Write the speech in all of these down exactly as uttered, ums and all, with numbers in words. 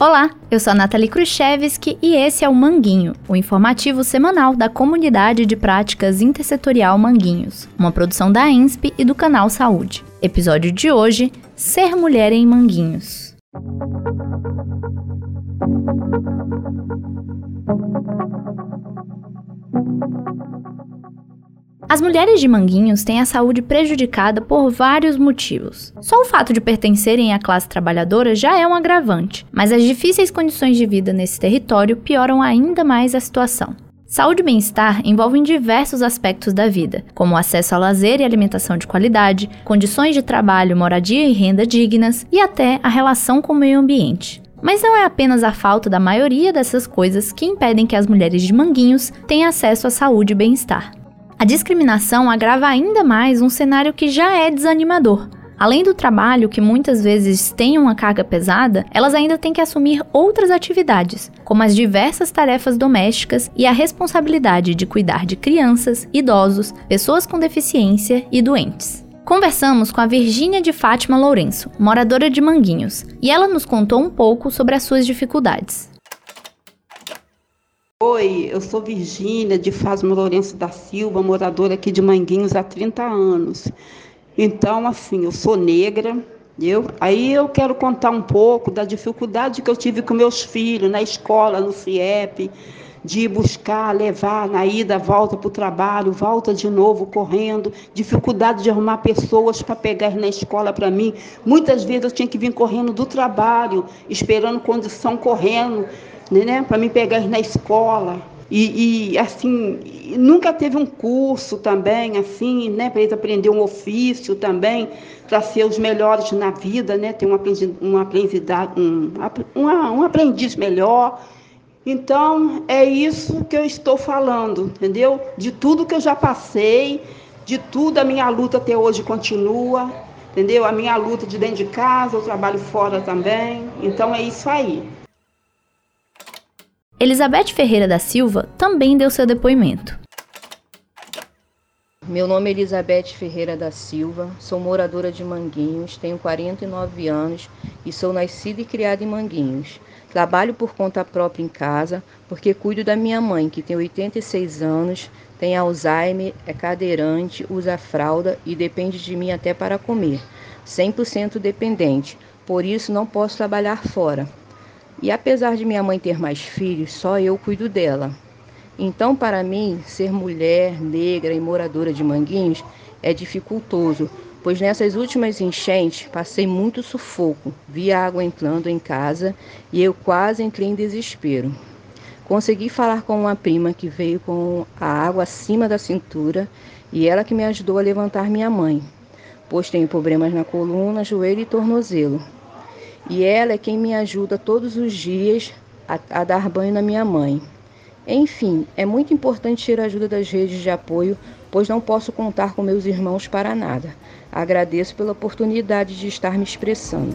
Olá, eu sou a Natalie Kruschewsky e esse é o Manguinho, o informativo semanal da Comunidade de Práticas Intersetorial Manguinhos, uma produção da E N S P e do Canal Saúde. Episódio de hoje, Ser Mulher em Manguinhos. As mulheres de Manguinhos têm a saúde prejudicada por vários motivos. Só o fato de pertencerem à classe trabalhadora já é um agravante, mas as difíceis condições de vida nesse território pioram ainda mais a situação. Saúde e bem-estar envolvem diversos aspectos da vida, como acesso ao lazer e alimentação de qualidade, condições de trabalho, moradia e renda dignas, e até a relação com o meio ambiente. Mas não é apenas a falta da maioria dessas coisas que impedem que as mulheres de Manguinhos tenham acesso à saúde e bem-estar. A discriminação agrava ainda mais um cenário que já é desanimador. Além do trabalho, que muitas vezes tem uma carga pesada, elas ainda têm que assumir outras atividades, como as diversas tarefas domésticas e a responsabilidade de cuidar de crianças, idosos, pessoas com deficiência e doentes. Conversamos com a Virgínia de Fátima Lourenço, moradora de Manguinhos, e ela nos contou um pouco sobre as suas dificuldades. Oi, eu sou Virgínia de Fátima Lourenço da Silva, moradora aqui de Manguinhos há trinta anos. Então, assim, eu sou negra, eu, aí eu quero contar um pouco da dificuldade que eu tive com meus filhos na escola, no C I E P, de ir buscar, levar na ida, volta para o trabalho, volta de novo correndo, dificuldade de arrumar pessoas para pegar na escola para mim. Muitas vezes eu tinha que vir correndo do trabalho, esperando condição, correndo, né, para me pegar na escola e, e assim, nunca teve um curso também, assim, né, para eles aprender um ofício também, para ser os melhores na vida, né, ter um aprendiz, um, aprendiz, um, um, um aprendiz melhor. Então, é isso que eu estou falando, entendeu? De tudo que eu já passei, de tudo a minha luta até hoje continua, entendeu? A minha luta de dentro de casa, eu trabalho fora também, então é isso aí. Elizabeth Ferreira da Silva também deu seu depoimento. Meu nome é Elizabeth Ferreira da Silva, sou moradora de Manguinhos, tenho quarenta e nove anos e sou nascida e criada em Manguinhos. Trabalho por conta própria em casa, porque cuido da minha mãe, que tem oitenta e seis anos, tem Alzheimer, é cadeirante, usa fralda e depende de mim até para comer. cem por cento dependente, por isso não posso trabalhar fora. E apesar de minha mãe ter mais filhos, só eu cuido dela. Então, para mim, ser mulher, negra e moradora de Manguinhos é dificultoso, pois nessas últimas enchentes passei muito sufoco, vi água entrando em casa e eu quase entrei em desespero. Consegui falar com uma prima que veio com a água acima da cintura e ela que me ajudou a levantar minha mãe, pois tenho problemas na coluna, joelho e tornozelo. E ela é quem me ajuda todos os dias a, a dar banho na minha mãe. Enfim, é muito importante ter a ajuda das redes de apoio, pois não posso contar com meus irmãos para nada. Agradeço pela oportunidade de estar me expressando.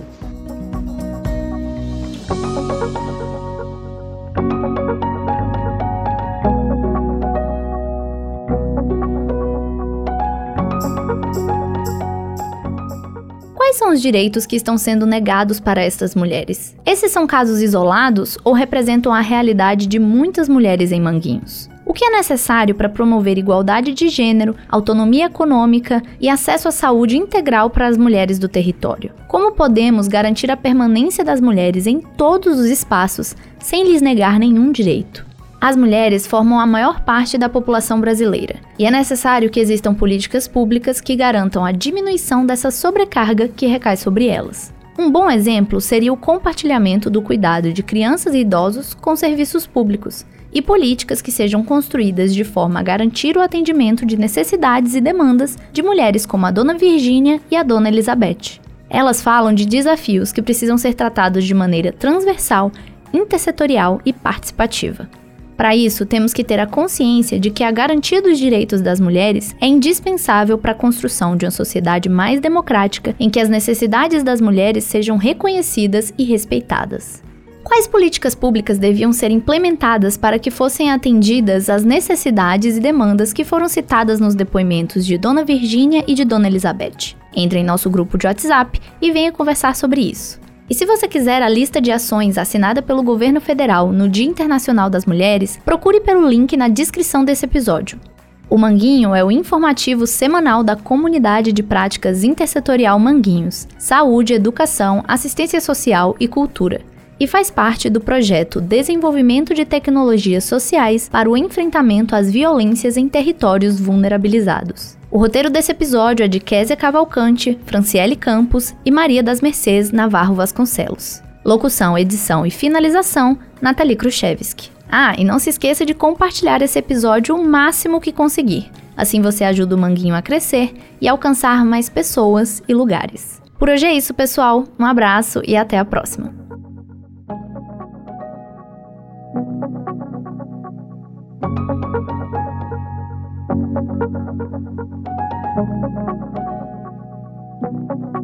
Quais são os direitos que estão sendo negados para estas mulheres? Esses são casos isolados ou representam a realidade de muitas mulheres em Manguinhos? O que é necessário para promover igualdade de gênero, autonomia econômica e acesso à saúde integral para as mulheres do território? Como podemos garantir a permanência das mulheres em todos os espaços, sem lhes negar nenhum direito? As mulheres formam a maior parte da população brasileira, e é necessário que existam políticas públicas que garantam a diminuição dessa sobrecarga que recai sobre elas. Um bom exemplo seria o compartilhamento do cuidado de crianças e idosos com serviços públicos, e políticas que sejam construídas de forma a garantir o atendimento de necessidades e demandas de mulheres como a Dona Virgínia e a Dona Elizabeth. Elas falam de desafios que precisam ser tratados de maneira transversal, intersetorial e participativa. Para isso, temos que ter a consciência de que a garantia dos direitos das mulheres é indispensável para a construção de uma sociedade mais democrática em que as necessidades das mulheres sejam reconhecidas e respeitadas. Quais políticas públicas deviam ser implementadas para que fossem atendidas as necessidades e demandas que foram citadas nos depoimentos de Dona Virgínia e de Dona Elizabeth? Entre em nosso grupo de WhatsApp e venha conversar sobre isso. E se você quiser a lista de ações assinada pelo Governo Federal no Dia Internacional das Mulheres, procure pelo link na descrição desse episódio. O Manguinho é o informativo semanal da Comunidade de Práticas Intersetorial Manguinhos, Saúde, Educação, Assistência Social e Cultura, e faz parte do projeto Desenvolvimento de Tecnologias Sociais para o Enfrentamento às Violências em Territórios Vulnerabilizados. O roteiro desse episódio é de Quezia Cavalcante, Franciele Campos e Maria das Mercês Navarro Vasconcellos. Locução, edição e finalização, Natalie Kruschewsky. Ah, e não se esqueça de compartilhar esse episódio o máximo que conseguir. Assim você ajuda o Manguinho a crescer e alcançar mais pessoas e lugares. Por hoje é isso, pessoal. Um abraço e até a próxima.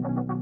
Thank you.